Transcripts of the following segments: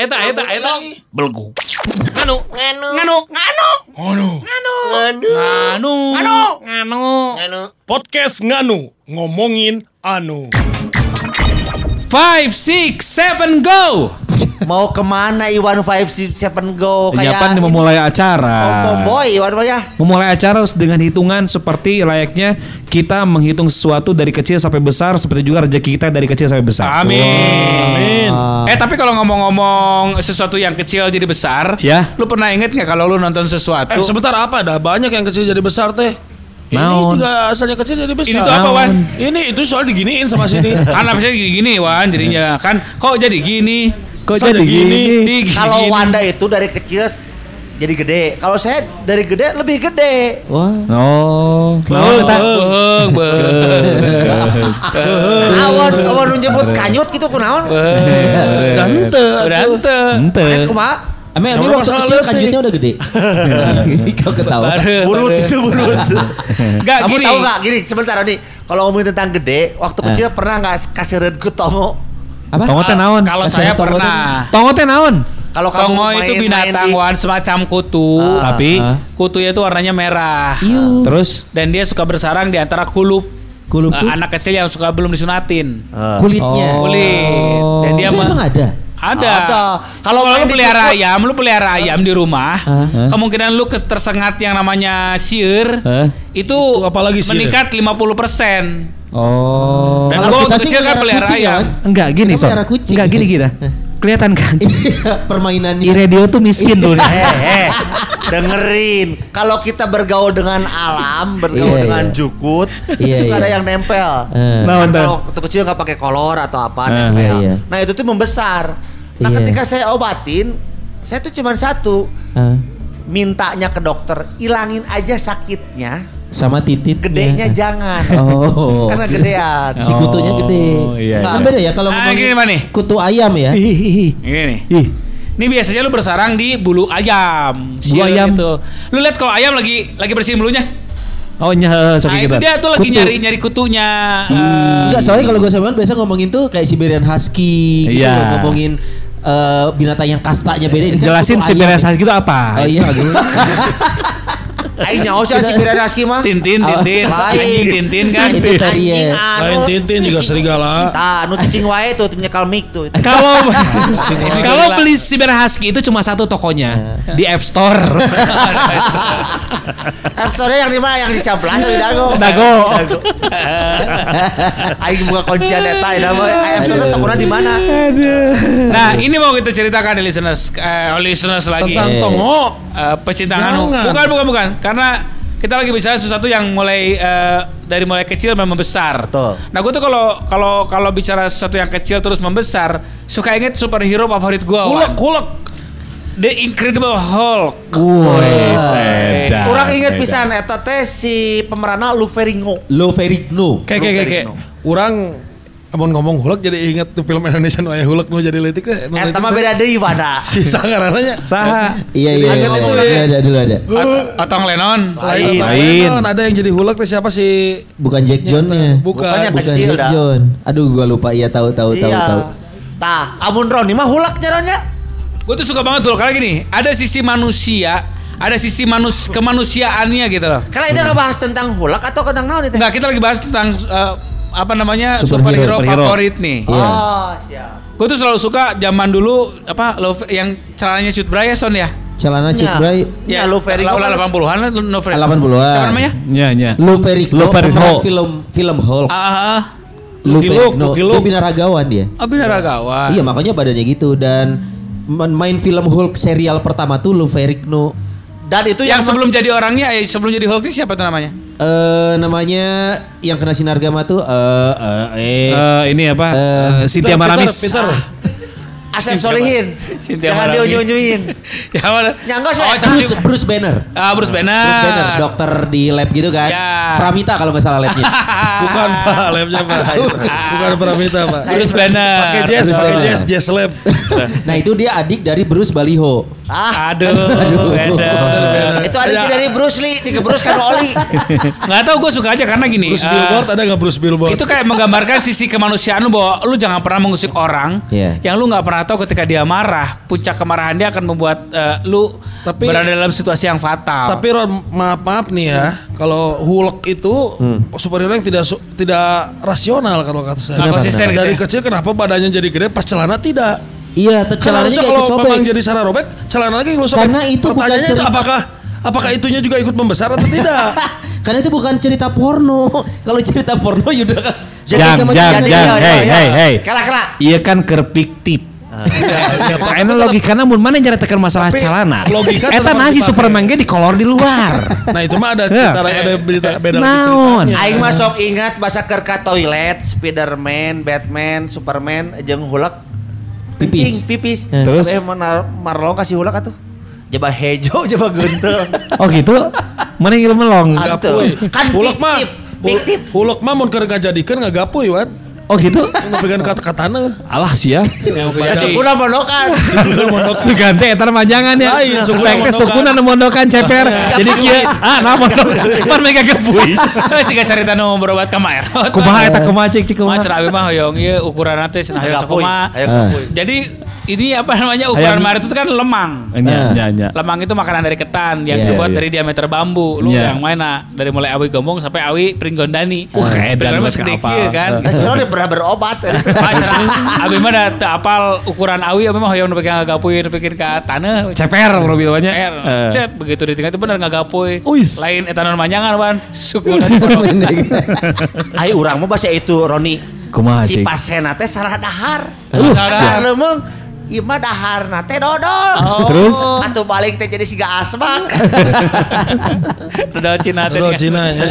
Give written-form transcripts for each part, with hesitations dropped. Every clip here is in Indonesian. Eta belgu. Nganu. Podcast Nganu, ngomongin Anu. 5, 6, 7, go. Mau kemana Iwan 5, 6, 7, go? Kayak memulai acara. Boy, Iwan ya. Memulai acara dengan hitungan seperti layaknya kita menghitung sesuatu dari kecil sampai besar, seperti juga rezeki kita dari kecil sampai besar. Amin. Wow. Amin. Tapi kalau ngomong-ngomong sesuatu yang kecil jadi besar, ya. Lu pernah inget nggak kalau lu nonton sesuatu? Sebentar apa? Ada banyak yang kecil jadi besar teh. Ini juga asalnya kecil jadi besar. Ini tuh apa, Wan? Ini itu soal diginiin sama sini. Kan abisnya gini, Wan, jadinya kan kok jadi gini? Kok jadi gini? Kalau Wanda itu dari kecil jadi gede. Kalau saya dari gede lebih gede. Wah. Oh. Awan nyebut kanyut gitu kunaon? Dante. Kumaha? Amin, ini waktu kecil kajutnya udah gede. Kau ketawa. Burut. Kamu tahu nggak? Gini, sebentar nih. Kalau ngomongin tentang gede, waktu kecil pernah nggak kasirin ke Tomo? Apa? Tomo teh naon? Kalau saya pernah. Tomo teh naon? Kalau Tomo itu binatang semacam kutu, tapi kutunya itu warnanya merah. Terus? Dan dia suka bersarang di antara kulup anak kecil yang suka belum disunatin. Kulit. Dan dia emang ada. Ada. Kalau lu pelihara ayam di rumah, kemungkinan lu tersengat yang namanya shear, itu apalagi meningkat 50%. Oh. Dan gua kecil kan pelihara ayam. Enggak gini kita. Kelihatan kan? Permainannya. Di radio tuh miskin tuh. Dengerin. Kalau kita bergaul dengan alam, dengan jukut, itu ada yang nempel. Nah, kalau kecil nggak pakai kolor atau apa nempel. Nah, itu tuh membesar. Nah, ketika saya obatin, saya tuh cuma satu. Mintanya ke dokter, ilangin aja sakitnya. Sama titit gedenya jangan. Oh. Karena gedean. Si kutunya gede. Iya. Beda ya kalau ngomongin kutu ayam ya. Gini nih. Ini biasanya lu bersarang di bulu ayam. Bulu ayam. Lu lihat kalau ayam lagi bersihin bulunya. Oh nyah, nah itu dia tuh lagi nyari kutunya. Enggak, soalnya kalau gue sama biasa ngomongin tuh kayak Siberian Husky gitu, ngomongin binatang yang kastanya beda. Jelasin Siberian Husky itu apa? Oh iya. Aing nyaho sih Siberian Husky mah. Tintin kan. Itu tadi ya. Lain Tintin juga serigala. Tah, anu cicing wae tuh nyekal mic tuh. Kalau beli Siberian Husky itu cuma satu tokonya di App Store. App Store yang di mana? Yang di Ciamplas atau di Dago? Aing buka kuncian eta ya. App Store tokonya di mana? Nah, ini mau kita ceritakan listeners lagi. Tentang Tomo, pecinta Anu. Bukan. Karena kita lagi bicara sesuatu yang mulai dari mulai kecil membesar. Betul. Nah, gue tuh kalau bicara sesuatu yang kecil terus membesar, suka inget superhero favorit gue. Hulk. The Incredible Hulk. Kurang inget pisan eta teh si pemerana Lou Ferrigno. Kayak. Kurang abon ngomong Hulk jadi inget tuh film Indonesia nu aya Hulk nu jadi leutik teh. Eta mah beda deui pada. Si sangarana nya. Saha? Iya. Ada. Otong Lennon. Lain. Ada yang jadi Hulk teh siapa sih? Bukan Jack John-nya. Bukan Jack John. Aduh gua lupa. Iya tahu. Tah, abon Roni mah Hulk jarannya. Gua tuh suka banget Hulk karena gini, ada sisi manusia. Ada sisi kemanusiaannya gitu loh. Karena itu enggak bahas tentang Hulk atau tentang naon itu? Enggak, kita lagi bahas tentang apa namanya superhero favorit nih. Oh, siap. Gue tuh selalu suka zaman dulu yang celananya cut bray ya Son ya. Celana cut bray. Ya Lou Ferrigno 80-an lah Lou Ferrigno. 80-an. Siapa namanya? Iya. Lou Ferrigno. Film Hulk. Lou Ferrigno. Itu binaragawan dia. Oh, binaragawan. Iya, makanya badannya gitu dan main film Hulk serial pertama tuh Lou Ferrigno. Dan itu yang sebelum jadi orangnya sebelum jadi Hulk siapa tuh namanya? Namanya yang kena sinar gamma tuh ini apa? Siti Amaramis. Asep Solihin. Jangan diunyu-unyuin. Ya mana? Nyangga sih. Oh, Bruce Banner. Ah, Bruce Banner. Bruce Banner, dokter di lab gitu kan. Ya. Pramita kalau enggak salah labnya. Bukan Pak, labnya Pak. Bukan Pramita Pak. Bruce Banner. Pakai Jazz, Jazz Lab. Nah, itu dia adik dari Bruce Baliho. Ah, aduh. Itu adiknya dari Bruce Lee, dikebruskan Oli. Enggak tahu gue suka aja karena gini. Bruce Billboard ada enggak Bruce Billboard? Itu kayak menggambarkan sisi kemanusiaan lu bahwa lu jangan pernah mengusik orang yang lu enggak pernah tahu ketika dia marah, puncak kemarahan dia akan membuat lu berada dalam situasi yang fatal. Tapi Ron, maaf nih ya. Kalau Hulk itu superhero yang tidak rasional kalau kata saya. Nah, konsisten dari kecil kenapa badannya jadi gede pas celana tidak? Iya, celananya kalau memang jadi sarah robek, celana lagi rusak. Karena itu pertanyaannya bukan cerita. Apakah itunya juga ikut membesar atau tidak? Karena itu bukan cerita porno. Kalau cerita porno yaudah kan. Jangan. Hey. Kalah. Iya kan kerpiktif. Karena logikanya mun mana cara tekan masalah celana. Eta nasi Superman ge dikolor di luar. Nah itu mah ada berita beda lagi. Aing mah sok ingat bahasa kerka toilet, Spider-Man, Batman, Superman jeung Hulk. Pipis. Terus Marlong kasih hulak atuh. Jaba hejo, jaba geunteng. Oh gitu. Mana yang melong? Gapuy. Kan hulak mah. Hulak mah mun keur ngajadikeun ngagapuy wan. Oh gitu. Nepikan kata-katana. Alah sia. Ya sukuna mondokan. Sugante eta manjangan ya. Teke sukuna mondokan ceper. Jadi kieu. Ah, nah mondokan. Pan mega gapuy. Siga carita nu berobat ka maerot. Kumaha eta kumaha cik kumaha. Macer abi mah hoyong ieu ukuranna teh cenah hoyong sakumaha. Jadi ini apa namanya ukuran maret itu kan lemang. Ya. Lemang itu makanan dari ketan yang dibuat dari diameter bambu. Lu yang mana? Dari mulai awi gombong sampai awi pringgondani. Edan mah sedikit kan. Soalnya udah pernah berobat. Abi mah dah apal ukuran awi abi mah hoyong nu pegang ngagapuin bikin ka taneuh. Ceper mobil banyak. Cet begitu ditinggal itu bener ngagapuin. Lain etanon manjangan wan. Syukur. Ai urang mah bahasa itu Roni. Kumaha sih? Si pasena teh sarah dahar. Sarah leumeng. Iya mah dahar na teh dodol. Terus? Atuh balik teh jadi siga asmak. Dodol Cina teh. Dodol Cina ya.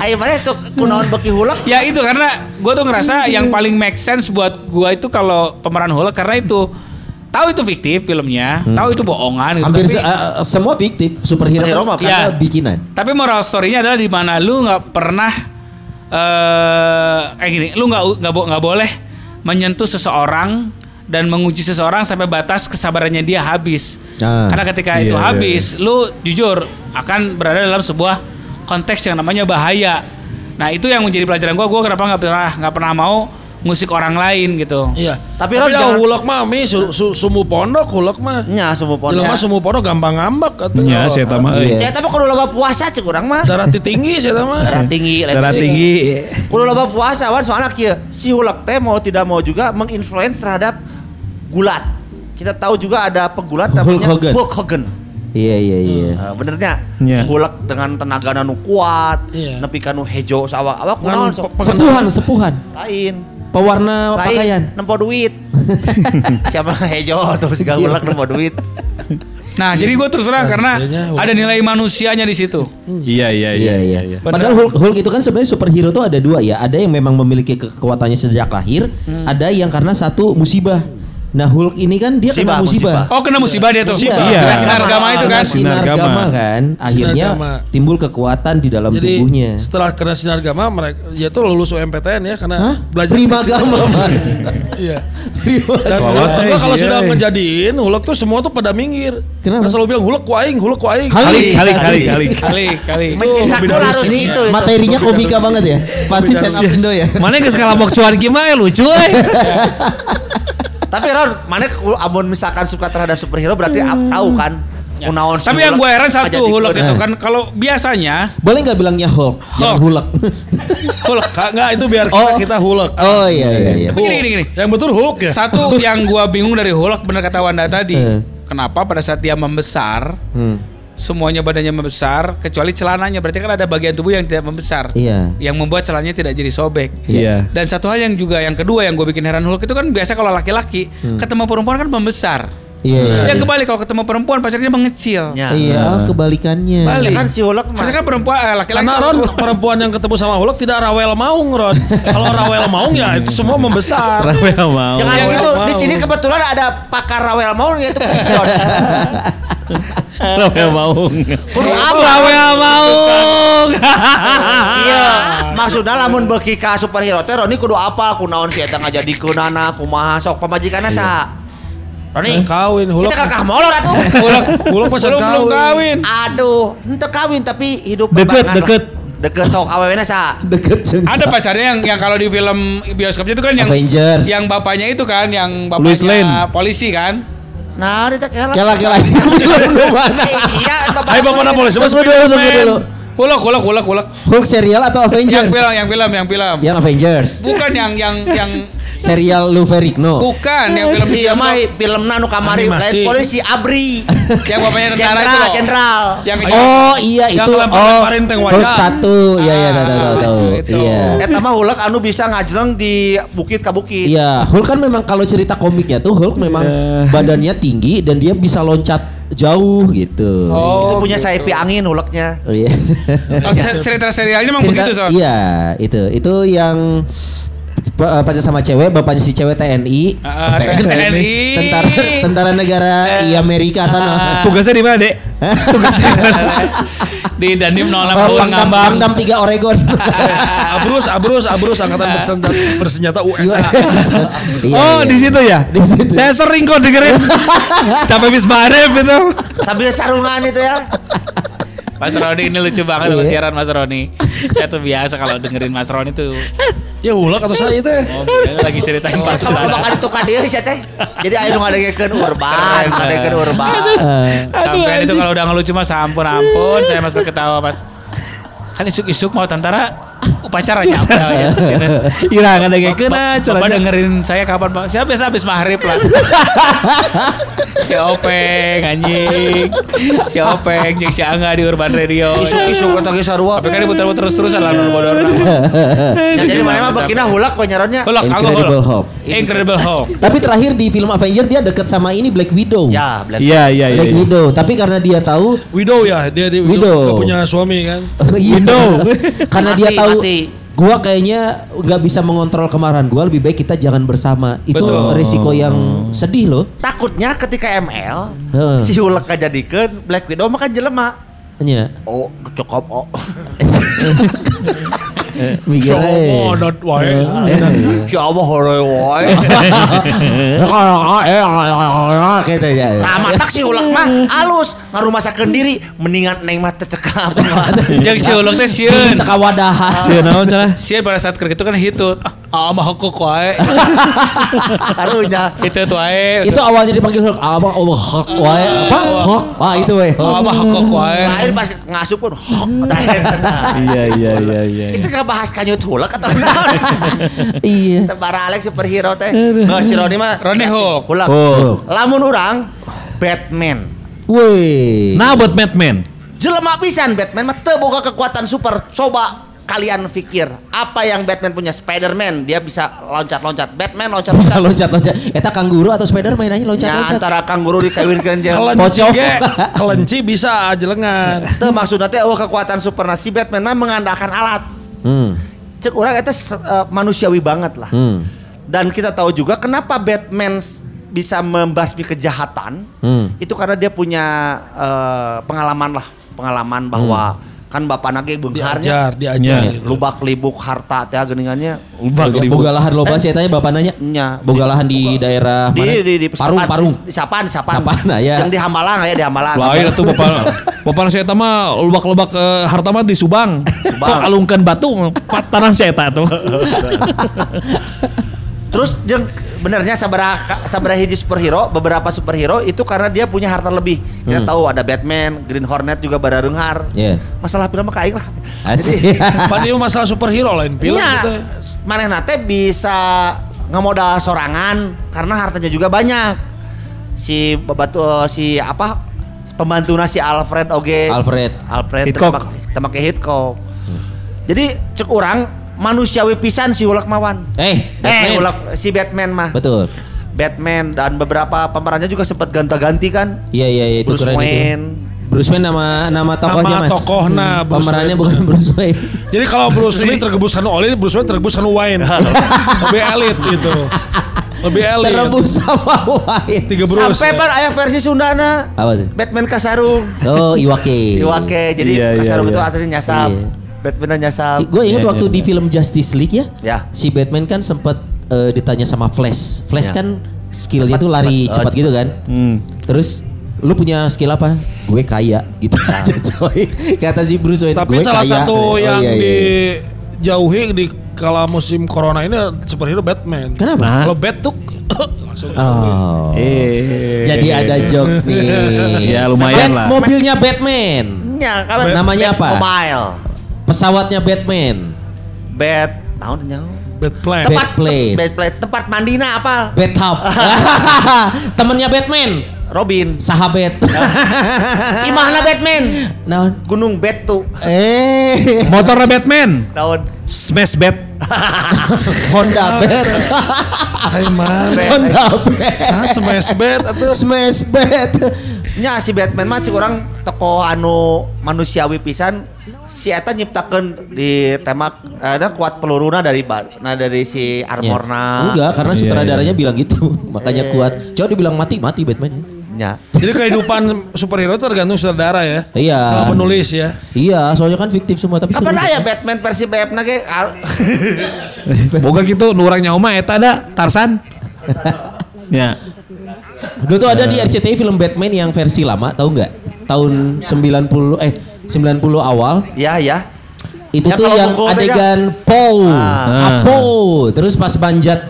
Ayo mana tuh kunaon beki Hulk? Ya itu karena gue tuh ngerasa yang paling make sense buat gue itu kalau pemeran Hulk karena itu tahu itu fiktif filmnya, tahu itu bohongan gitu. Hampir tapi, semua fiktif superhero mah karena bikinan. Tapi moral story-nya adalah di mana lu enggak pernah kayak gini, lu enggak boleh menyentuh seseorang dan menguji seseorang sampai batas kesabarannya dia habis. Karena ketika itu habis, lu jujur akan berada dalam sebuah konteks yang namanya bahaya. Nah itu yang menjadi pelajaran gue kenapa nggak pernah mau musik orang lain gitu. Iya. Tapi dah Hulk mah mi sumu pondok Hulk mah. Nya sumu pondok. Jelema sumu pondok gampang ngambek katanya. Nya saya tama. Saya tama kudu loba puasa cek urang mah. Darah tinggi saya tama. Darah tinggi. Kudu loba puasa wan soalnya kieu si Hulk teh mau tidak mau juga menginfluence terhadap gulat. Kita tahu juga ada pegulat namanya Hulk Hogan. Iya. Benernya. Yeah. Hulak dengan tenaga nu kuat, nepi ka nu hejo sawak-awak kunaon sok. Sepuhan. Lain. Pewarna pakaian. Nempo duit. Siapa hejo atau si Hulak nempo duit. Nah, jadi gue terus terang karena ada nilai manusianya di situ. Iya. Padahal Hulk itu kan sebenarnya superhero tuh ada dua ya. Ada yang memang memiliki kekuatannya sejak lahir, ada yang karena satu musibah. Nah Hulk ini kan dia kena musibah. Oh kena musibah dia tuh. Iya. Sinargama itu kan. Sinargama kan. Akhirnya timbul kekuatan di dalam tubuhnya. Setelah kena sinargama mereka ya tuh lulus UMPTN ya karena belajar primagama mas. Iya. Dan kalau sudah ngejadiin Hulk tuh semua tuh pada minggir. Kenapa? Selalu bilang Hulk kuaing. Kali. Mencintaku harus ini itu. Materinya komika banget ya. Pasti stand up Indo ya. Mana yang sekala mok cuan gimana lucu. Tapi Ron, mana abon misalkan suka terhadap superhero berarti tahu kan kunaon. Tapi yang gue heran satu Hulk itu kan kalau biasanya boleh nggak bilangnya Hulk nggak itu biar kita Hulk. Oh iya. Tapi gini. Yang betul Hulk ya. Satu yang gue bingung dari Hulk bener kata Wanda tadi. Kenapa pada saat dia membesar semuanya badannya membesar kecuali celananya berarti kan ada bagian tubuh yang tidak membesar yang membuat celananya tidak jadi sobek dan satu hal yang kedua yang gue bikin heran Hulk itu kan biasa kalau laki-laki ketemu perempuan kan membesar Iya. Yeah. Ya kebalik, kalau ketemu perempuan pacarnya mengecil. Iya, kebalikannya. Balik. Kan si Hulk mah. Kan perempuan laki-laki. Karena Ron, perempuan yang ketemu sama Hulk tidak rawel maung, Ron. Kalau rawel maung ya itu semua membesar. Rawel maung. Jangan gitu. Di sini kebetulan ada pakar rawel maung yaitu Kriston. Rawel maung. Rawel maung. Iya, maksudnya lamun beki ka superhero teh Roni kudu apa? Kunaon si eta ngajadi kunana, kumaha sok pamajikanna saha? Roni kawin Hulk. Kita kakak molor atuh. Hulk pacar kawin. Aduh, henteu kawin tapi hidup bebarengan. Deket sok awewena saha? Deket. Ada pacarnya yang kalau di film bioskopnya itu kan yang Avengers. Yang bapaknya itu kan yang bapaknya polisi kan? Nah, kita kelak. Ayo bapaknya polisi. Mas dulu. Hulk. Hulk serial atau Avengers? Yang film. Yang Avengers. Bukan yang serial Lou Ferrigno. Bukan yang film dia mah filmna nu kamari lain polisi abri. Yang bapaknya tentara itu loh. Jenderal. Oh iya itu. Yang lemparin teng wajah. Hulk 1. Iya tahu. Iya. Eta mah Hulk anu bisa ngajleng di bukit ke bukit. Iya, Hulk kan memang kalau cerita komiknya tuh Hulk memang badannya tinggi dan dia bisa loncat jauh gitu. Oh, itu punya gitu. Saipi angin uleknya. Oh iya. Cerita serialnya memang begitu soalnya. Iya, itu yang pacar sama cewek, bapaknya si cewek TNI. TNI. Tentara negara Amerika sana. Tugasnya di mana, Dek? Tugasnya di Dandim 06 Pangdam 3 Oregon. Abrus angkatan bersenjata USA. Oh, di situ ya? Di situ. Saya sering kok dengerin. Sampai bis barif itu. Sambil sarungan itu ya. Mas Roni ini lucu banget loh siaran Mas Roni. Saya tuh biasa kalau dengerin Mas Roni tuh. Ya ulak atau saya teh. Oh, lagi ceritain pacaran. Kamu bakal ditukar diri saya teh. Jadi ayo ngadengekeun urban, ngadengekeun urban. Sampai itu kalau udah ngelucu Mas ampun, saya Mas ketawa Mas. Kan isuk-isuk mau tentara upacaranya apa ya. Ira ngadengekeun acara. Coba dengerin saya kapan Pak? Saya biasa habis maghrib lah. Si Openg anjing. Si Openg jeung si Angga di Urban Radio. Isu-isu kota Gisarua. Tapi kan diputar-putar terus-terusan lah bodor. Nah, jadi mana mah bakina Hulk penyarannya. Incredible Hulk. Incredible Hulk. Tapi terakhir di film Avenger dia deket sama ini Black Widow. Ya, Black Widow. Black Widow, tapi karena dia tahu Widow ya, dia di Widow punya suami kan. Widow. Karena dia tahu gua kayaknya nggak bisa mengontrol kemarahan gua, lebih baik kita jangan bersama. Itu betul. Risiko yang sedih loh. Takutnya ketika ML si Hulk kajadikan Black Widow makan jelema. Iya. Oh cukup Mikir adat wae. Siapa hore wae. Gitu ya. Matak si Hulk mah alus ngarumasakeun diri mendingan neng mah tecekam. Jeung si Hulk teh sieun ka wadahan. Sieun naon cenah? Sieun pada saat keur kitu kan hitut. Mah hukuk wae. Karunya hitut wae. Itu awalnya dipanggil Hulk. Allah hak wae. Apa? Hak. Wah itu wae. Mah hukuk wae. Lain pas ngasup pun hak. Iya. Kita enggak bahas kanyut Hulk atau naon. Iya. Tebara Alex superhero teh. Noh si Roni mah Roni Hulk. Lamun urang Batman. Woi, nah buat Batman. Jelema pisan Batman mah teu boga kekuatan super. Coba kalian pikir, apa yang Batman punya? Spider-Man dia bisa loncat-loncat. Batman loncat-loncat. Eta kanguru atau Spider-Man aja loncat-loncat. Ya antara kanguru dikawinkeun jeung pocong. Kelenci bisa ajelengan. Teu maksudna teh kekuatan super. Si Batman mah mengandalkan alat. Cek urang eta manusiawi banget lah. Dan kita tahu juga kenapa Batman bisa membasmi kejahatan itu karena dia punya pengalaman bahwa kan bapak nage beunghar diajar lubak libuk harta teh geuningannya boga lahan loba sia tanya bapak nanya boga lahan di daerah mana di Parung Sapaan ya yang di Hambalang aya di Hambalang lain atuh bapak saya mah lubak-lubak harta mah di Subang. Sok alungkeun batu tanah saya tuh. Terus jeung benernya sabaraha hiji superhero, beberapa superhero itu karena dia punya harta lebih. Kita tahu ada Batman, Green Hornet juga bareunghar. Masalah film mah kaing lah. Asih. Padahal masalah superhero lain film gitu. Manehna teh bisa ngamodal sorangan karena hartanya juga banyak. Pembantuna si Alfred oge. Alfred temake Hitchcock. Jadi cek urang manusiawi pisan si Hulk mawan. Si Batman mah. Betul. Batman, dan beberapa pemerannya juga sempat gonta-ganti kan? Iya iya iya. Bruce Wayne. Bruce Wayne nama tokohnya mas. Nama tokohnya pemerannya bukan Bruce Wayne. Jadi kalau Bruce Lee tergebus sama oli, Bruce Wayne tergebus sama wine. Lebih elit gitu. Lebih elit. Tergebus sama wine. Sampai bar ayah versi Sundana. Apa tuh? Batman kasarung. Oh Iwake. Iwake. Jadi kasarung itu artinya nyasap. Batman nyasap. Gue ingat waktu di film Justice League ya. Si Batman kan sempat ditanya sama Flash. Flash kan skillnya tuh lari cepat gitu kan. Terus lu punya skill apa? Gue kaya gitu aja coy. Kata si Bruce Wayne. Tapi salah kaya. Satu yang dijauhi di kala musim corona ini superhero Batman. Kenapa? Kalau Bat tuh langsung jadi ada jokes nih. Ya lumayan lah. Mobilnya Batman. Ya, namanya apa? Mobile. Pesawatnya Batman. Bat tahun Batplane. Batplane. Tempat mandinya apa? Bathtub. Temennya Batman. Robin, sahabat, imahna Batman, naon, gunung bat tuh, motornya Batman, naon, smash bat, Honda bat, Honda bat, smash bat atau smash bat, nya si Batman mah cik orang toko anu manusiawi pisan, si eta nyiptakeun di tema ada kuat peluruna dari si armorna, enggak karena sutradaranya bilang gitu, makanya kuat, coba dibilang mati Batman. Jadi kehidupan superhero itu tergantung sutradara ya. Iya. Sama penulis ya. Iya, soalnya kan fiktif semua tapi apa ya Batman versi BF-na ge. Boga kitu nu urang nyaho mah eta da Tarzan. Ya. Dulu tuh ada di RCTI film Batman yang versi lama, tahu enggak? Tahun 90 awal. Iya, ya. Itu tuh yang adegan Paul. Paul. Terus pas panjat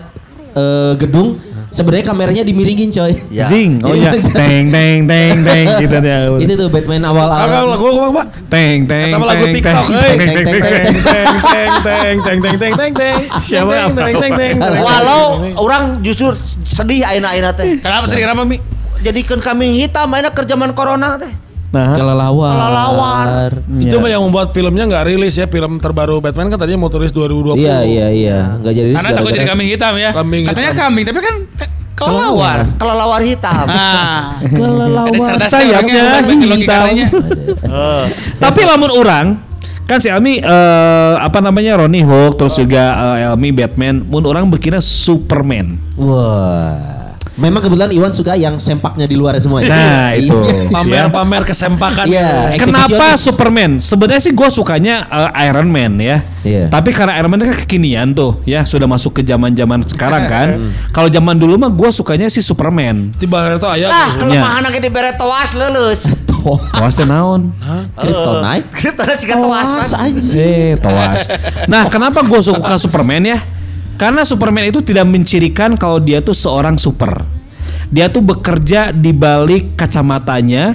gedung sebenarnya kameranya dimiringin coy. Ya. Zing. Oh iya. Teng teng teng teng gitu ya. Itu tuh Batman awal-awal. Kalau lagu apa, Pak? Teng teng. Atau lagu TikTok. Teng teng teng teng teng teng teng teng teng teng. Siapa? Teng teng teng. Walau orang justru sedih aina-aina teh. Kenapa sedih kenapa, Mi? Jadikan kami hitam mainnya kerjaman corona teh. Nah, kelelawar. Itu mah yang membuat filmnya enggak rilis ya. Film terbaru Batman kan tadinya mau rilis 2020. Iya. Enggak jadi rilis. Karena takut jadi kambing hitam ya. Katanya kambing, tapi kan kelelawar hitam. Nah, kelelawar sayapnya hitam. Tapi lamun orang kan si Almi Ronnie Hulk terus juga Almi Batman, mun orang berkira Superman. Wah. Memang kebetulan Iwan suka yang sempaknya di luar semua. Nah itu pamer-pamer kesempakan. Yeah, kenapa Superman? Sebenarnya sih gue sukanya Iron Man ya. Yeah. Tapi karena Iron Man kan kekinian tuh ya, sudah masuk ke zaman-zaman sekarang kan. Kalau zaman dulu mah gue sukanya si Superman. Tiba itu ayah. Kelemahan lagi di beret toas lulus. Toas dan naon? Kryptonite. Kryptonite juga toas aja. Toas. Nah kenapa gue suka Superman ya? Karena Superman itu tidak mencirikan kalau dia tuh seorang super. Dia tuh bekerja di balik kacamatanya.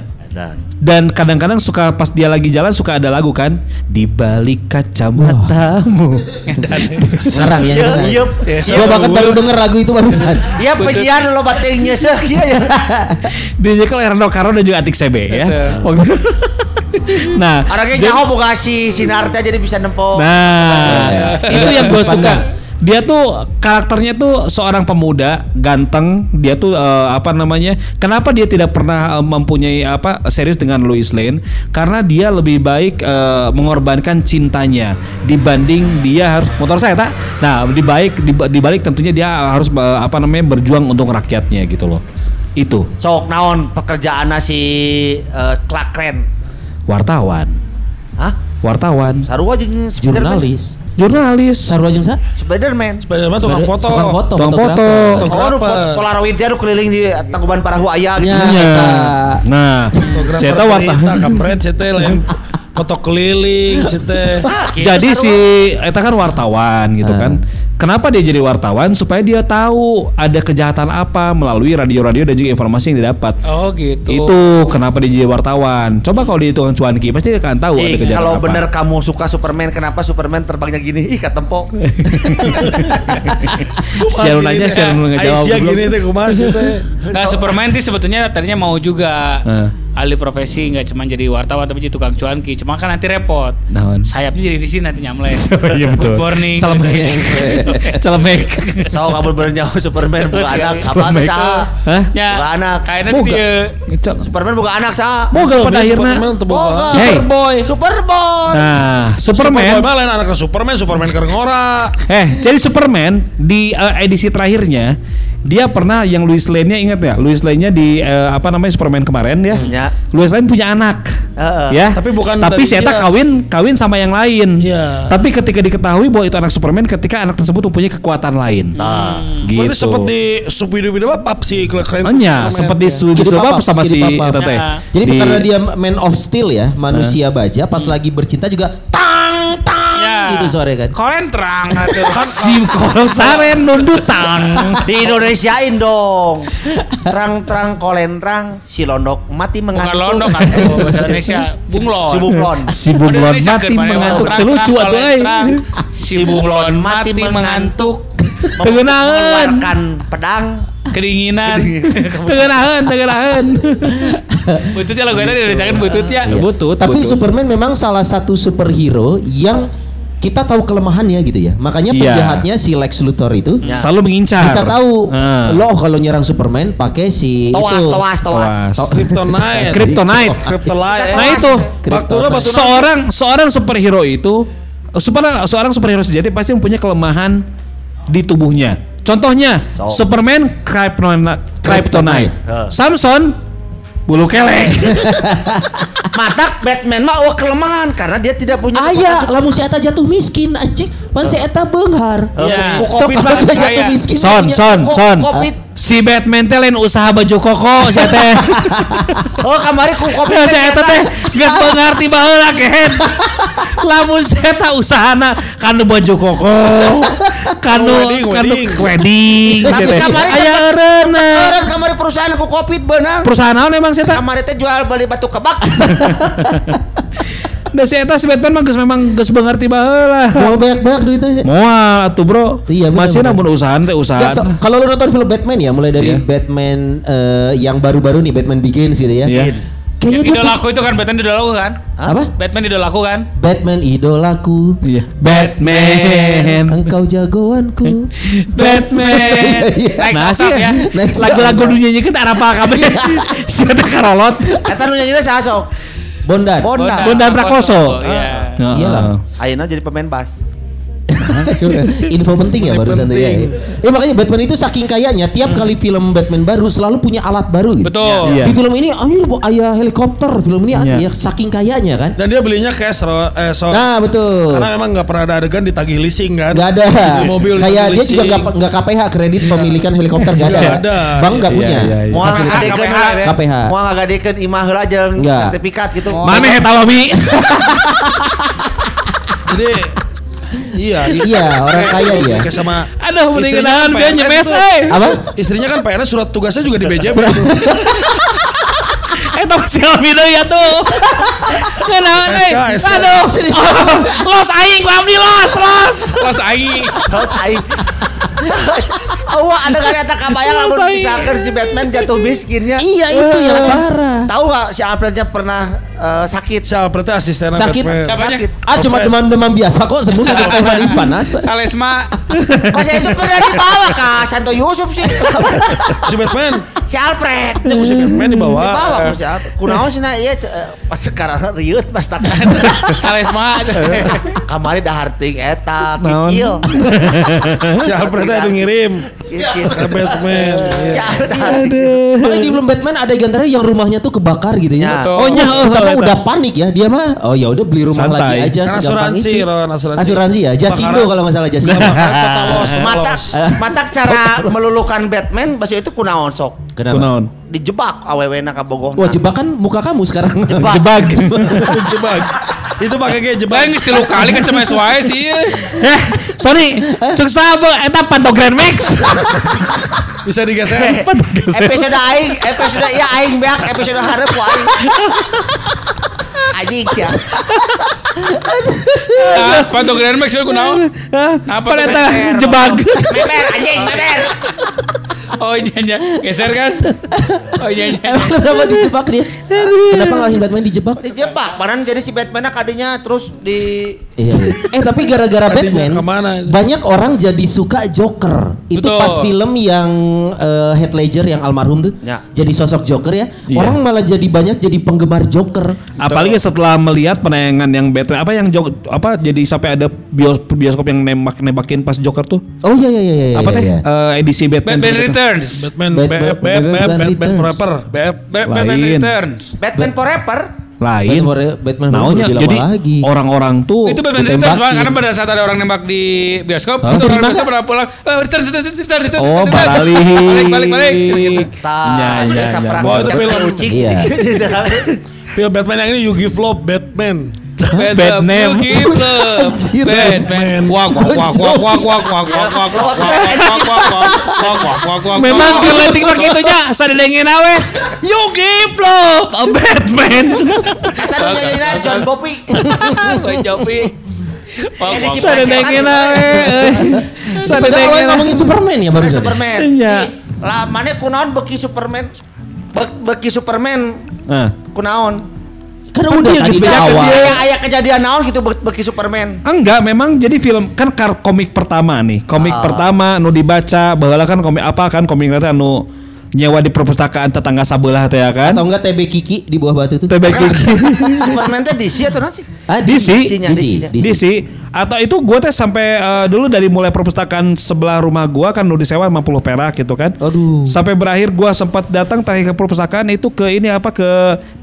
Dan kadang-kadang suka pas dia lagi jalan suka ada lagu kan, di balik kacamatamu. Serang ya. Iya. Gua banget baru denger lagu itu barusan. Iya penyiar lo batenya seuh kieu ya. Dia kalau Erno Karo dan juga Atik Sebe ya. Nah, orangnya nyaho boga si sinarnya jadi bisa nempo. Nah, itu yang gua suka. Dia tuh karakternya tuh seorang pemuda ganteng. Dia tuh kenapa dia tidak pernah mempunyai serius dengan Lois Lane? Karena dia lebih baik mengorbankan cintanya dibanding dia harus motor saya tak. Nah, dibalik tentunya dia harus berjuang untuk rakyatnya gitu loh. Itu. Sok naon pekerjaannya si Clark Kent? Wartawan. Hah? Wartawan. Sarua jeung jurnalis. Sarua jeung sa? Spider-Man tukang foto. Tukang foto. Polaroid dia keliling di Tangkuban Parahu aya gitu. Nah, saya tahu wartawan kampret saya teh foto keliling saya teh. Jadi si eta kan wartawan gitu kan. Kenapa dia jadi wartawan? Supaya dia tahu ada kejahatan apa melalui radio-radio dan juga informasi yang didapat. Oh gitu. Itu kenapa dia jadi wartawan. Coba kalau dia tukang cuanki pasti dia akan tahu ada kejahatan kalau apa. Kalau bener kamu suka Superman, kenapa Superman terbangnya gini? Ih katempo. Siaran aja siaran ngejawab. Aisyah gini teh kumaha sih teh. Nah Superman sih sebetulnya tadinya mau juga. alih profesi, nggak cuma jadi wartawan tapi jadi tukang cuanki. Cuma kan nanti repot. Sayapnya jadi di sini nanti nyamles. Good morning. Celemek. Sao kabur bernyawa Superman buka anak. Apaan sah? Buka anak. Kayaknya dia. Superman buka anak sah. Boga pada akhirnya. Superboy. Superboy. Nah, Superman. Balen anaknya Superman. Superman kerengora. Jadi Superman di edisi terakhirnya dia pernah yang Lois Lane-nya, ingat ya? Lois Lane-nya di apa namanya Superman kemarin ya. Lois Lane punya anak. Ya. Tapi bukan si Eta kawin sama yang lain. Tapi ketika diketahui bahwa itu anak Superman ketika anak tersebut mempunyai kekuatan lain. Nah, gitu. Berarti seperti video-video apa si Clark Kent? Iya, seperti video-video sama si Eta teh. Jadi karena dia Man of Steel ya, manusia baja pas lagi bercinta juga tang tang itu sore kan. Koren terang atuh. Sim koren saren nundutang. Di Indonesiain dong. Terang-terang kolen terang si londok mati mengantuk. Bukan londok atuh bahasa Indonesia. Bunglon. Si bunglon. Si bunglon mati mengantuk. Lucu atuh euy. Si bunglon mati mengantuk. Mengeluarkan pedang kedinginan. Tegerahan. Bututnya lagu tadi dirasakan bututnya. Butut. Tapi Superman memang salah satu superhero yang kita tahu kelemahannya gitu ya. Makanya penjahatnya si Lex Luthor itu selalu mengincar. Bisa tahu lo kalau nyerang Superman pakai si toas. Kryptonite. Nah itu seorang superhero itu seorang superhero sejati pasti mempunyai kelemahan di tubuhnya. Contohnya Superman Kryptonite. Samson bulu kelek. Matak Batman mah kelemahan karena dia tidak punya. Aya, lamun si Eta jatuh miskin anjing, pan si Eta beunghar. Iya. Kopit jatuh miskin. Son. Si Batman teh lain usaha baju koko si teh. Oh, kamari ku kopit si Eta teh geus beunghar ti baheula kehead. Lamun si Eta usahana kanu baju koko. Kanu wedding. Tapi kamari aya eureun kamari perusahaan ku kopit beunang. Perusahaan naon emang si Eta? Kamari teh jual beli batu kebak. Nah si Eta si Batman memang geus mengerti baheula. Moal banyak-banyak duitnya. Moal atuh bro. Iya, masih namun usahaan. Kalau lu nonton film Batman ya mulai dari Batman yang baru-baru nih Batman Begins gitu ya. Begins. Kayaknya idolaku itu kan Batman idolaku kan? Apa? Batman idolaku kan? Batman idolaku. Iya. Batman engkau jagoanku. Batman. Nah sih ya. Lagu-lagu dunianya kan tak apa kabeh. Si Eta karolot. Eta dunianya saha sok? Bondan Prakoso. Iyalah. Ayeuna jadi pemain bass. Info penting ya barusan tadi ya. Makanya Batman itu saking kayanya tiap kali film Batman baru selalu punya alat baru gitu. Betul. Di film ini ayah helikopter, film ini ya saking kayanya kan. Dan dia belinya cash nah betul. Karena memang enggak pernah ada adegan ditagih leasing kan. Enggak ada. Mobil kayak dia juga enggak KPH kredit pemilikan helikopter enggak ada. Bang enggak punya. Moal KPH. Moal ngagadekeun imah heula jeung sertifikat gitu. Mane eta lobi. Jadi Iya, orang kaya dia. Sama aduh mendingan dia nyemes apa? Istrinya kan PNS surat tugasnya juga di BJB. Tapi siapa video ya tuh? Kenapa nih? Aduh, los aing, abdi los aing. Wah ada kata kabayang lamun misalkan si Batman jatuh miskinnya. Iya itu yang parah. Tahu nggak si Alfrednya pernah sakit? Si Alfrednya asisten Batman. Sakit. Cuma demam biasa kok sembuh nggak kayak panas. Salesma. Kok saya itu pernah dibawa ke Santo Yusuf sih. Si Batman. Si Alfred. Nggak si Batman dibawa. Dibawa kok si Alfred. Kunaon sih na iya pas sekarang riut pas tak. Salesma. Kamari dahar ting eta kikil. Si Alfrednya ada ngirim. Batman. Makanya di film Batman ada gantarnya yang rumahnya tuh kebakar gitu ya. Oh iya, tapi udah panik ya dia mah. Oh ya udah beli rumah lagi aja segampang itu. Asuransi ya, Jasindo kalau enggak salah Jasindo. Matak cara melulukan Batman basa itu kunaon sok. Kunaon. Dijebak awewena ka bogohna. Wah, jebakan muka kamu sekarang. Jebak. Itu pakai ge jebak. Geus 3 kali kan sama wae sih. Sorry, cek sabar eta pantogrand max. Bisa digeser. Episode ya aing beak, episode hareup aing. Anjing sia. Pantogrand max kunaon? Apa eta jebak? Memer anjing, memer. Oh iya, geser kan? Oh iya. Kenapa dijebak dia? Kenapa ngalahin Batman dijebak? Dijebak, padahal jadi si Batman kadenya terus di... Iya. Tapi gara-gara Batman, banyak orang jadi suka Joker. Itu betul. Pas film yang Heath Ledger yang almarhum tuh, ya, jadi sosok Joker ya. Iya. Orang malah jadi banyak jadi penggemar Joker. Apalagi setelah melihat penayangan yang Batman apa yang Joker, apa jadi sampai ada bioskop yang nembak-nembakin pas Joker tuh. Oh iya iya iya. Apa teh? Iya, iya. Edisi Batman. Batman Returns. Batman. Batman Forever. Batman Returns. Batman Forever. Lain Batman maunya jadi lagi. Orang-orang tuh itu Batman Returns karena pada saat ada orang nembak di bioskop itu orang bisa pada pulang return oh balik gitu. Wah itu film lucu. Film Batman yang ini You Give Love Batman. Batman. Memang dileting pakai itunya, sadedengin awe. You give love a Batman. Kata lu nyanyiin John Bobby. Sadedengin awe. Sadedengin ngomongin Superman ya barusan. Superman. Lah mane kunaon beki Superman? Beki Superman. Kunaon? Karena udah tadi di awal kayak kejadian naon gitu bagi Superman. Enggak, memang jadi film kan komik pertama nih. Komik pertama nu dibaca, baheula kan komik apa kan komik teh anu nyewa di perpustakaan tetangga sabelah teh kan. Atau enggak TB Kiki di bawah batu tuh. TB Kiki. Superman teh DC atau naon sih? Ah, DC. Atau itu gue teh sampai dulu dari mulai perpustakaan sebelah rumah gue kan udah disewa 50 perak gitu kan. Aduh. Sampai berakhir gue sempat datang terakhir ke perpustakaan itu ke ini apa ke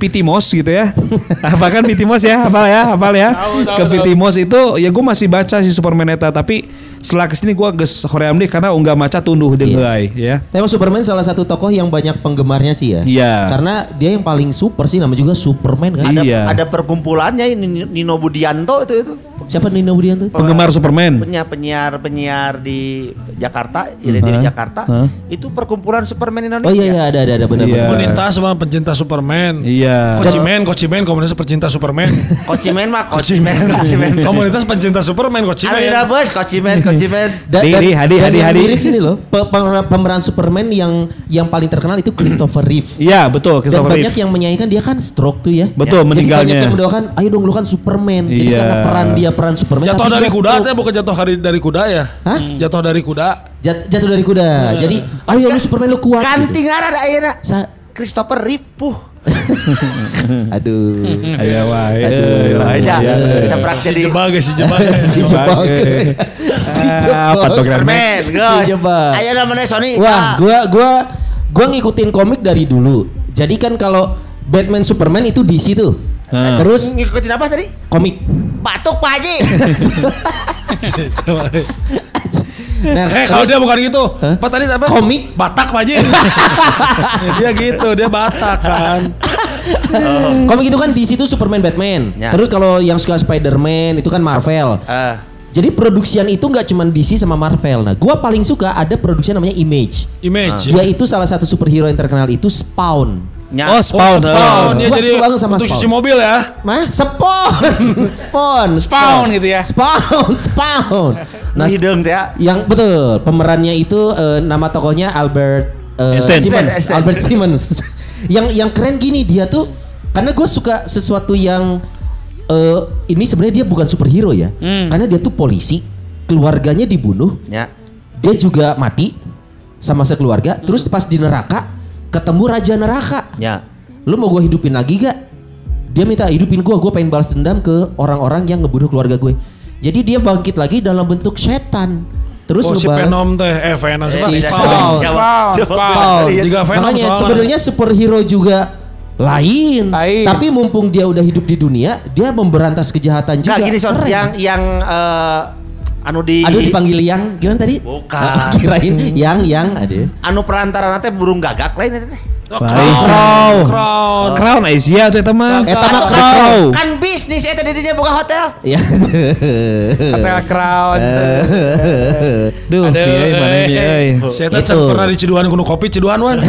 Pitimos gitu ya. Apa kan Pitimos ya, hafal ya. Ke Pitimos itu ya gue masih baca si Superman eta tapi setelah kesini gue geus hoream deui karena unggah maca tunduh deui ya. Memang Superman salah satu tokoh yang banyak penggemarnya sih ya. Iya. Karena dia yang paling super sih namanya juga Superman kan. Iya. Ada perkumpulannya Nino Budianto itu. Siapa Nino Budianto? Penggemar Superman. Penyiar di Jakarta, jadi di Jakarta. Itu perkumpulan Superman Indonesia. Oh iya ada benar-benar. Komunitas sama pencinta Superman. Iya. Kocimen komunitas pencinta Superman. Kocimen. Komunitas pencinta Superman Kocimen. Ada bos Kocimen. Dari hadi. Dari sini loh. Pemeran Superman yang paling terkenal itu Christopher Reeve. Iya betul Christopher Reeve. Dan banyak yang menyanyikan dia kan stroke tuh ya. Betul meninggalnya. Jadi banyak yang mendoakan ayo dong lu kan Superman. Jadi karena peran dia peran Superman jatuh dari kuda itu bukan jatuh dari kuda ya. Hah? Jatuh dari kuda ya. Jadi ayo lu Superman lu kuat ganti gitu. Ada akhirnya Christopher Reeve aduh si jebak apa tuh Superman ayo namanya Sony. Wah gua ngikutin komik dari dulu. Jadi kan kalau Batman Superman itu DC tuh. Terus ngikutin apa tadi? Komik. Batuk Pak Haji. Kalau dia bukan gitu. Pak tadi apa? Komik Batak Pak Haji. Dia gitu, dia Batak kan. Komik itu kan di situ Superman Batman. Ya. Terus kalau yang suka Spider-Man itu kan Marvel. Jadi produksian itu nggak cuma DC sama Marvel. Nah, gua paling suka ada produksian namanya Image. Dia itu salah satu superhero yang terkenal itu Spawn. Oh Spawn. Ya, jadi untuk cuci mobil ya. Spawn gitu ya. Spawn. Nah, hidung dia. Yang betul pemerannya itu nama tokohnya Albert Simmons. yang keren gini dia tuh karena gue suka sesuatu yang ini sebenarnya dia bukan superhero ya. Karena dia tuh polisi, keluarganya dibunuh. Ya. Dia juga mati sama sekeluarga. Terus pas di neraka ketemu raja neraka. Ya. Lu mau gue hidupin lagi gak? Dia minta hidupin gue pengen balas dendam ke orang-orang yang ngebunuh keluarga gue. Jadi dia bangkit lagi dalam bentuk setan. Terus ngebalas. Venom. Makanya sebenarnya superhero juga lain. Tapi mumpung dia udah hidup di dunia, dia memberantas kejahatan juga. Nah, gini soal yang dipanggil yang gimana tadi? Bukan. Kirain yang aduh. Anu perantara nanti burung gagak lain nanti. Crown Asia tuh teman. Crown. Kan bisnis itu dirinya buka hotel. Iya. Hotel Crown. Duh, piye maneh euy. Saya teh pernah di Ciduan kuno kopi Ciduan wan.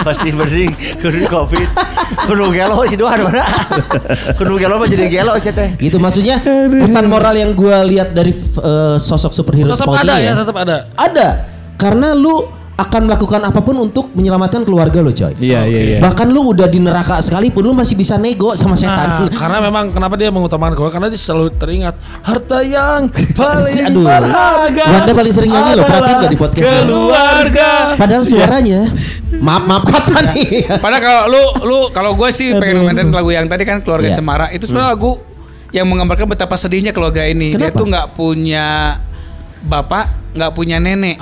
Masih berdiri kudu kopi. Kudu gelo Ciduan mana? Kudu gelo mah jadi gelo sih teh. Gitu maksudnya pesan moral yang gua lihat dari sosok superhero Spawn. Tetap ada ya. Ada. Karena lu akan melakukan apapun untuk menyelamatkan keluarga lo, coy. Iya, iya. Bahkan lu udah di neraka sekalipun lu masih bisa nego sama setan. Nah, karena memang kenapa dia mengutamakan keluarga? Karena dia selalu teringat harta yang paling berharga. Wanda paling sering nyanyi lo, perhatiin enggak di podcast keluarga. Padahal suaranya maaf kata nih. Padahal kalau lu kalau gue sih pengen ngomongin lagu yang tadi kan Keluarga Cemara, itu sebenarnya lagu yang menggambarkan betapa sedihnya keluarga ini. Kenapa? Dia tuh enggak punya bapak, nggak punya nenek.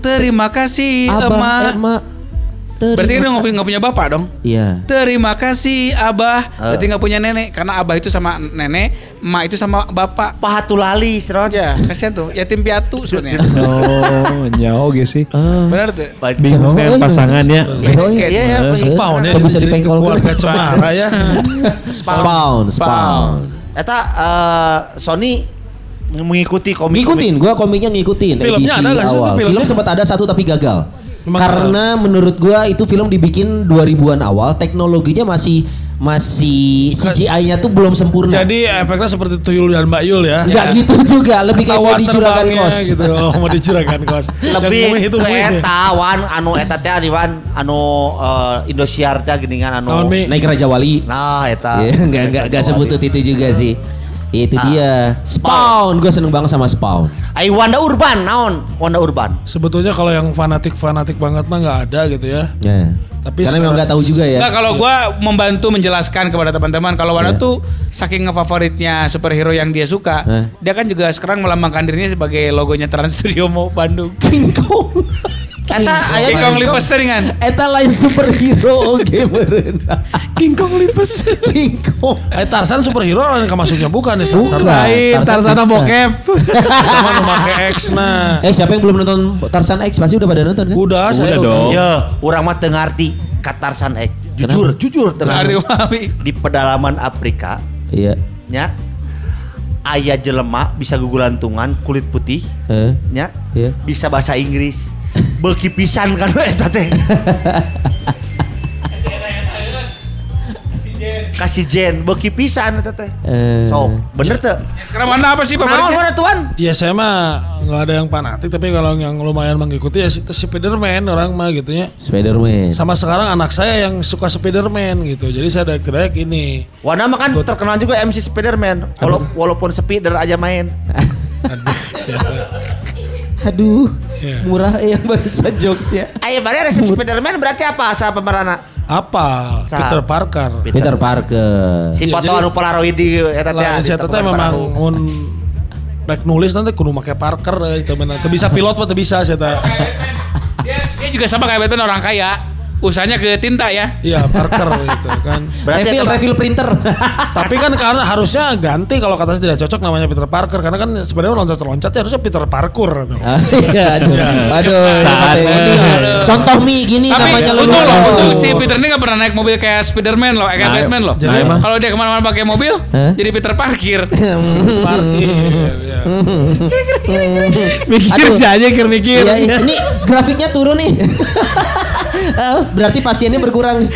Terima kasih emak. Berarti kan nggak punya bapak dong. Iya. Terima kasih abah. Berarti nggak punya nenek, karena abah itu sama nenek, emak itu sama bapak. Pahatu lali, Seron. Ya, kasihan tuh. Yatim piatu sebenarnya. Oh, nyawa gitu sih. Benar tuh. Bingung dengan pasangannya. Iya. Spawn ya. Bisa dipengkol keluarga cemara ya. Spawn. Eta Sony mengikuti komik. Ngikutin, gue komiknya ngikutin. Filmnya ada nggak sih? Film sempat ada satu tapi gagal. Memang karena gagal. Menurut gue itu film dibikin 2000-an awal, teknologinya masih CGI-nya tuh belum sempurna. Jadi efeknya seperti Tuyul dan Mbak Yul ya. Enggak ya. Gitu juga, lebih kayak mau dicurangkan kos gitu. Oh, mau dicurangkan kos. Lebih ke eta wan anu eta teh Ariwan anu Indosiar teh geningan anu naik Raja Wali. Nah, eta. Enggak sebutut itu juga sih. Itu dia Spawn. Gue seneng banget sama Spawn. Ayo Wanda Urban. Sebetulnya kalau yang fanatik banget mah nggak ada gitu ya. Yeah. Tapi karena memang nggak tahu juga ya. Nah kalau gue membantu menjelaskan kepada teman-teman kalau Wanda tuh saking ngefavoritnya superhero yang dia suka, dia kan juga sekarang melambangkan dirinya sebagai logonya Trans Studio Mall Bandung. Singkong. King Kong Lipes teringan. Eta lain superhero oge meureun. King Kong Lipes. King Kong. Tarsan superhero lain kamasuknya bukan ya. Lain Tarsan bokep. Cuman make X nah. Siapa yang belum nonton Tarsan X? Pasti udah pada nonton kan? Udah, saya dong. Ya, urang mah teu ngarti ka Tarsan X. Jujur teu ngarti. Di pedalaman Afrika. Iya. Nya. Aya jelema bisa gugulantungan kulit putih. Nya. Bisa bahasa Inggris. Beki pisan kan eta teh. Kasih Jen beki pisan eta teh. So, bener teh. Sekarang mana apa sih paparnya? Naon ora tuan? Iya, saya mah enggak ada yang fanatik tapi kalau yang lumayan mengikuti ya Spider-Man orang mah gitu ya. Spider-Man. Sama sekarang anak saya yang suka Spider-Man gitu. Jadi saya daek-daek ini. Wana mah kan terkenal juga MC Spider-Man. Walaupun spider aja main. Aduh, aduh, murah yang barusan jokesnya. Ayo bareng resep Spiderman berarti apa asal pemerana? Apa? Peter Parker. Si foto anu Polaroid di eta teh. Lah eta teh memang mun rek nulis nanti kudu make Parker eta mah. Teu bisa pilot mah teu bisa eta. Dia juga sama kayak Batman orang kaya. Usahanya ke tinta ya. Iya, Parker gitu kan. Refill printer. Tapi kan karena harusnya ganti kalau katanya tidak cocok namanya Peter Parker karena kan sebenarnya loncat-loncatnya harusnya Peter Parkour gitu. Iya, aduh. Contoh mi gini tapi, namanya lu. Tapi si Peter ini enggak pernah naik mobil kayak Spiderman loh, kayak Batman loh. Kalau dia kemana-mana pakai mobil, jadi Peter Parkir. Parkir. Ya. Mikir saja mikir. Ini grafiknya turun nih. Berarti pasiennya berkurang.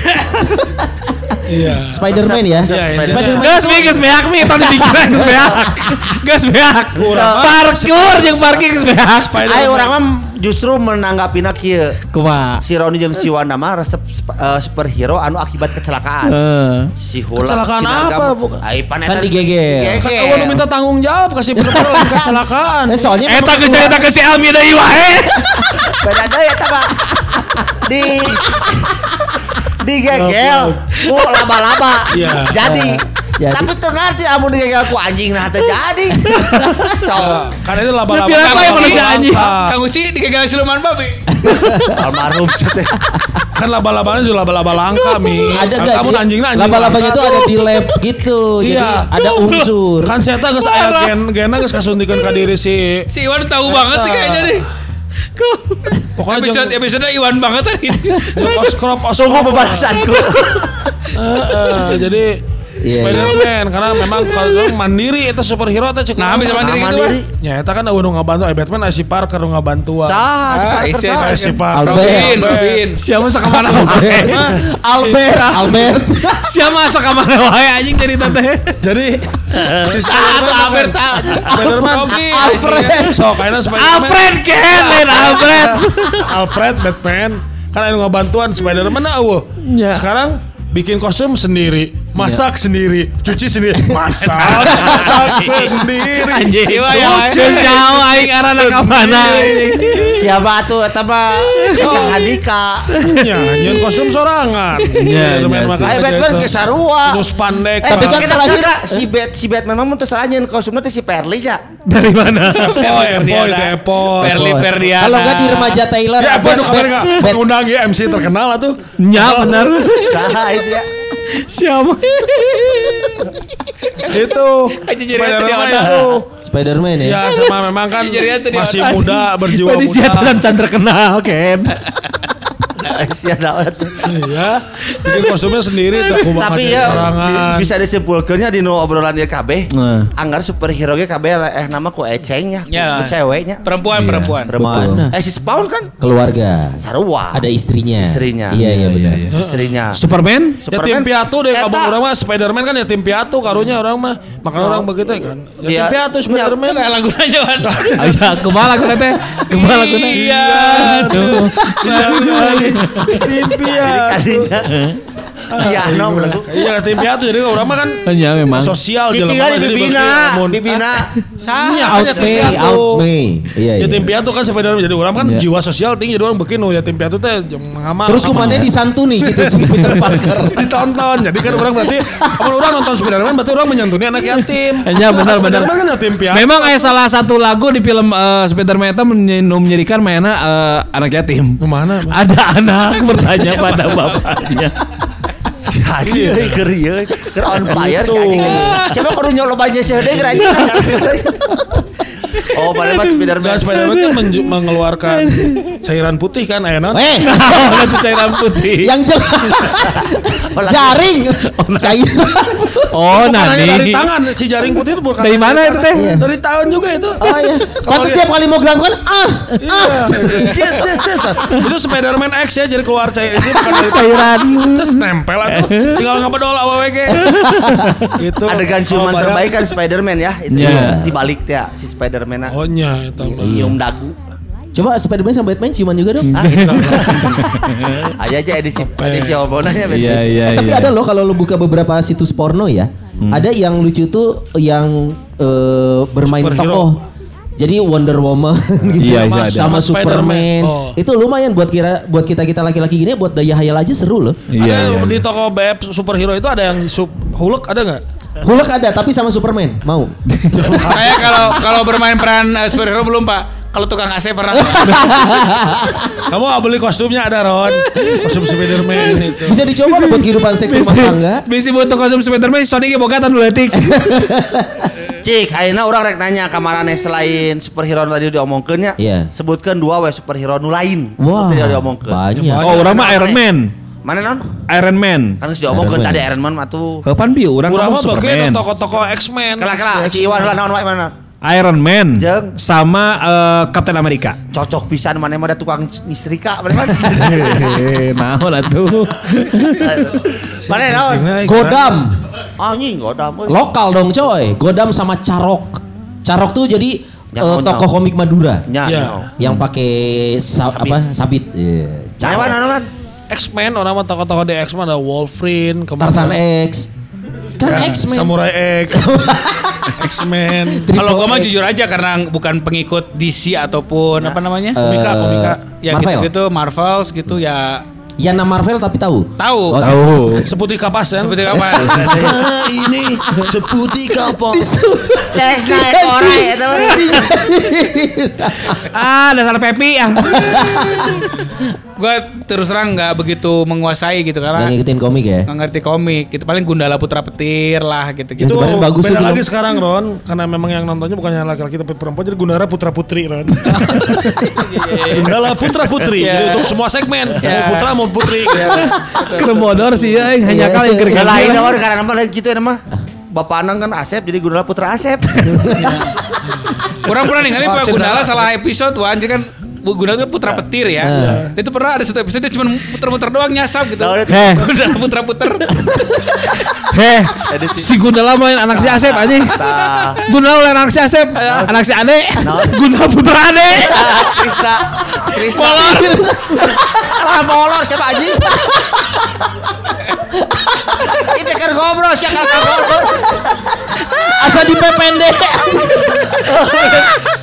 Iya. Spider-Man ya. Spider-Man. Geus meak mi tadi dikiran geus meak. Geus meak. Parkur jeung parking geus meak. Ai urang mah justru menanggapina kieu. Kumaha? Si Roni jeung si Wanda mah resep superhero anu akibat kecelakaan. Si Hulk. Kecelakaan apa? Ai paneta digeger. Kau nu minta tanggung jawab kasih perkara kecelakaan. Soalnya eta geus ceritakeun si Almi deui wae. Beda deui eta, Pak. Digegel ku laba-laba jadi. Tapi tuh ngerti amun digegel ku anjing nah teu jadi so karena itu laba-laba apa yang manusia anjing Kang Uci digegel siluman babi almarhum teh kan laba-labanya juga laba-laba langka mi. Kamu anjingnya anjing. Laba-labanya itu ada di lab gitu. Jadi ada unsur. Kan seta geus aya gen-gena geus kasundikeun ka diri si Iwan tahu banget kayaknya nih. Pokoknya episode Iwan banget tadi. Oskrop. Tunggu pembalasanku. Jadi Spider-Man karena memang kalau mandiri itu superhero itu cukup. Nah, bisa mandiri gitu kan. Ya eta kan anu ngabantu Batman si Parker nu ngabantuan. Si Parker. Siapa sakamana wae. Albert. Siapa sakamana wae anjing dari tante. Jadi si Albert. Spider-Man. Alfred. So kayaknya Spider-Man. Alfred Ken, Alfred. Alfred Batman. Karena anu ngabantuan Spider-Man eueuh. Sekarang bikin kostum sendiri, masak sendiri, cuci sendiri, masak sendiri. Anjir, jauh aing arana ka mana? Siapa atuh eta mah? Kang Andika. Nya, nyeun kostum sorangan. Nya, Batman ge sarua. Terus pandek. Tapi kita lanjut si Batman mah mun teu salah nyeun kostum teh si Perli ya. Dari mana? Epoy. Perli. Kalau enggak di remaja Taylor. Ya, anu kabar enggak? Undang ya MC terkenal atuh. Nya, bener. Saha ya. Siapa? Itu Spider-Man ya. Ya sama memang kan masih muda berjiwa muda. Manusia dan terkenal Ken. Iya. Bikin kostumnya sendiri. Tapi ya bisa disimpulkannya di obrolan dia KB. Anggar superhero nya KB nama ku Ecengnya, ceweknya. Perempuan. Si Spawn kan keluarga. Sarua. Ada istrinya. Iya benar. Istrinya. Superman. Ya tim piatu deh kamu orang mah. Spiderman kan ya tim piatu karunya orang mah. Makanya orang begitu kan. Ya tim piatu Spiderman. Lagunya jalan. Kemala aku nete. Iya. Tim piatu jadi orang mah kan sosial di dalam bibina ya tim piatu kan sampai dalam jadi orang kan jiwa sosial tinggi jadi orang bikin oh ya tim piatu teh ngamal terus kumane disantuni gitu si Peter Parker ditonton jadi kan orang berarti kalau orang nonton Spiderman berarti orang menyantuni anak yatim ya benar kan ya tim piatu memang aya salah satu lagu di film Spiderman itu menyirikan mainan anak yatim mana ada anak bertanya pada bapaknya Haji euy keur ieu keur on fire anjing. Siapa kudu nyolobanya si Hede keur anjing. Oh, padahal Spider-Man kan mengeluarkan cairan putih kan ayeuna. Itu cairan putih. Yang jelas. Jaring cairan. Oh, nanti dari tangan si jaring putih itu bukan. Dari mana itu teh? Dari tahun juga itu. Oh iya. Pantes setiap kali mau gelang kan itu Spider-Man X ya jadi keluar cairan itu bukan dari cairan. Terus nempel atuh. Tinggal ngepedol awewe ge. Itu adegan ciuman terbaik kan Spider-Man ya. Itu dibalik ya si Spider-Man. Oh nya eta mah. Nyium dagu. Coba Spider-Man sama Batman ciuman juga dong. Aja edisi obonannya Batman. Tapi ada loh kalau lo buka beberapa situs porno ya. Ada yang lucu tuh yang bermain tokoh. Jadi Wonder Woman gitu sama Superman. Oh. Itu lumayan buat kita laki-laki gini buat daya hayal aja seru loh. Ada di tokoh BF superhero itu ada yang Hulk ada enggak? Hulk ada tapi sama Superman mau. Saya kalau bermain peran superhero belum Pak. Kalau tukang AC pernah. Kamu beli kostumnya ada Ron. Kostum Spiderman itu. Bisa dicoba buat kehidupan seks rumah tangga. Bisa buat kostum Spiderman Sony ge boga tanu leutik. Cik, ayeuna orang rek nanya kamarane selain superhero tadi diomongkeunnya. Sebutkan dua we superhero nu lain. Wah. Banyak. Oh, orang mah Iron Man. Mana non? Iron Man. Kan geus diomongkeun tadi Iron Man mah tuh. Heupan pieu urang mah Superman. Urang mah tokoh-tokoh X-Men. Kala-kala si Iwan naon wae mana? Iron Man jeng. Sama Captain America. Cocok pisan mana mah ada tukang ngistrika mana. Naon atuh? Mana naon? Godam. Anjing Godam. Lokal dong coy. Godam sama Carok. Carok tuh jadi tokoh komik Madura. Yang pakai sabit. Carok. Mana X-Men orang mah tokoh-tokoh di X-Men ada Wolverine, Tarzan X. Kan X-Men. Samurai X. X-Men. Kalau gua mah jujur aja karena bukan pengikut DC ataupun apa namanya? Komika. Ya gitu Marvel gitu ya. Ya nama Marvel tapi tahu. Tahu. Seputih kapas. Ini seputih kapas. Cek naik orang ya teman. Dasar Pepi. gue terus terang nggak begitu menguasai gitu karena nggak ngikutin komik ya. Nggak ngerti komik. Gitu paling Gundala Putra Petir lah gitu-gitu. Itu bagus beda lagi film sekarang Ron, karena memang yang nontonnya bukan hanya laki-laki tapi perempuan, jadi Gundala Putra Putri Ron. Gundala Putra Putri. Jadi untuk semua segmen, mau putra mau putri. Keremodor sih ya, hanya kali gergaji. Lain nomor karena nama gitu ya nama. Bapak Anang kan Asep, jadi Gundala Putra Asep. Kurang-kurang nih kali Pak Gundala salah episode tuh anjir kan. Gundala kan putra petir ya. Itu pernah ada satu episode dia cuma muter-muter doang nyasap gitu. Gundala putra-puter. Si Gundala main anak si Asep aja. Gundala lain anak si Asep. Anak si Ade. Gundala putra Ade. Krista. Krista. Molor. Lah molor siapa aja. Itu kan ngobrol sih kakak ngobrol. Asa di pendek.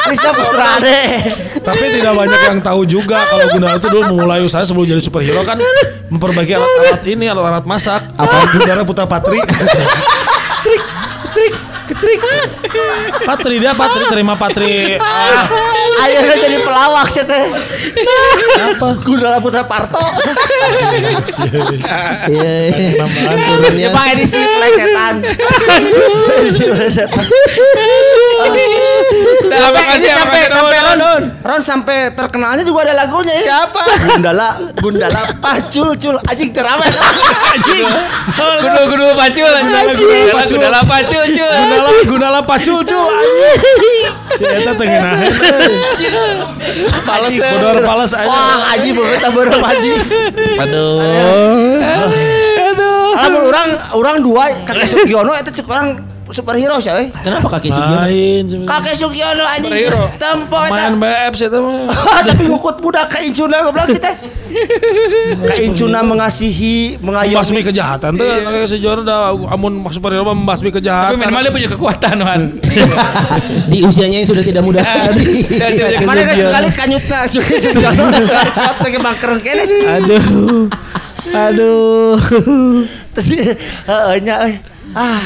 Krista putra Ade. Tapi tidak banyak yang tahu juga kalau Gundala itu dulu memulai usaha sebelum jadi superhero kan memperbaiki alat-alat ini, alat-alat masak. Apa Gundala Putra Patri? Trik, trik, ketrik. Patri dia Patri terima Patri. Akhirnya jadi pelawak sih teh. Apa Gundala Putra Parto? Iya. Pak ini si plesetan. Nah, sampai terkenalnya juga ada lagunya ya. Siapa? Gundala Pacul anjing teramai. Anjing. Gundala Pacul Gundala Pacul Gundala Pacul anjing. Si eta tengenah. Pales bodor pales aja. Wah, haji beuta beureum haji. Aduh. Amun urang dua kakek Sugiono eta cek orang superhero sih, weh. Kenapa kakek Sugiono? Kakek Sugiono anjing tempo eta. Main BF sih eta mah. Tapi ngukut budak ka incuna goblok kita. Ka incuna mengasihi, mengayomi. Membasmi kejahatan tuh kakek Sugiono dah amun superhero membasmi kejahatan. Tapi minimal dia punya kekuatan, Wan. Di usianya yang sudah tidak muda lagi. Mana kali kanyutna kakek Sugiono kuat pakai mangkeun kene. Aduh. Tadi nya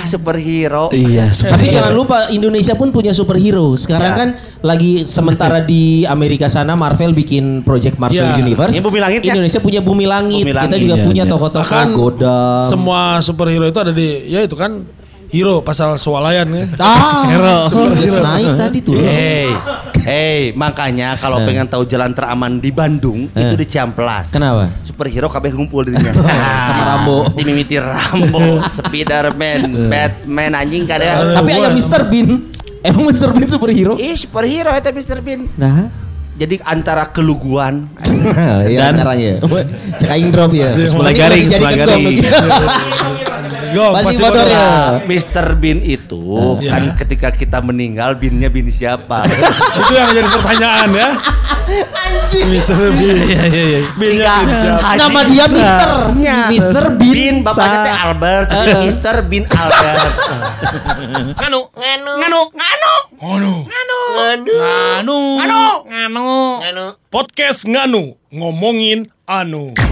superhero. Iya, tapi jangan lupa Indonesia pun punya superhero. Sekarang kan lagi sementara di Amerika sana Marvel bikin Project Marvel Universe. Ini Bumi Langit ya. Indonesia punya Bumi Langit. Bumi Langit. Kita juga punya tokoh-tokoh Godam. Semua superhero itu ada di ya itu kan hero pasal swalayan ya. Hero. Superhero naik tadi tuh. Hey, makanya kalau pengen tahu jalan teraman di Bandung itu di Ciamplas. Kenapa? Superhero kabeh ngumpul dirinya. Sama Rambo, dimimiti Rambo, Spider-Man, Batman anjing kadang. Tapi aya Mr. Bean. Emang Mr. Bean superhero? Ih, superhero eta Mr. Bean. Nah, jadi antara keluguan dan antaranya. Cek aing drop ya. Mulai garing, mulai garing. Masih motornya. Mr. Bean itu kan ketika kita meninggal Bean-nya Bean siapa? Itu yang jadi pertanyaan ya. Anjing. Mr. Bean. Iya. Bean-nya Bean siapa? Nama dia Mr.-nya. Mr. Bean bapaknya teh Albert. Mr. Bean Albert. Nganu. Podcast Nganu ngomongin anu.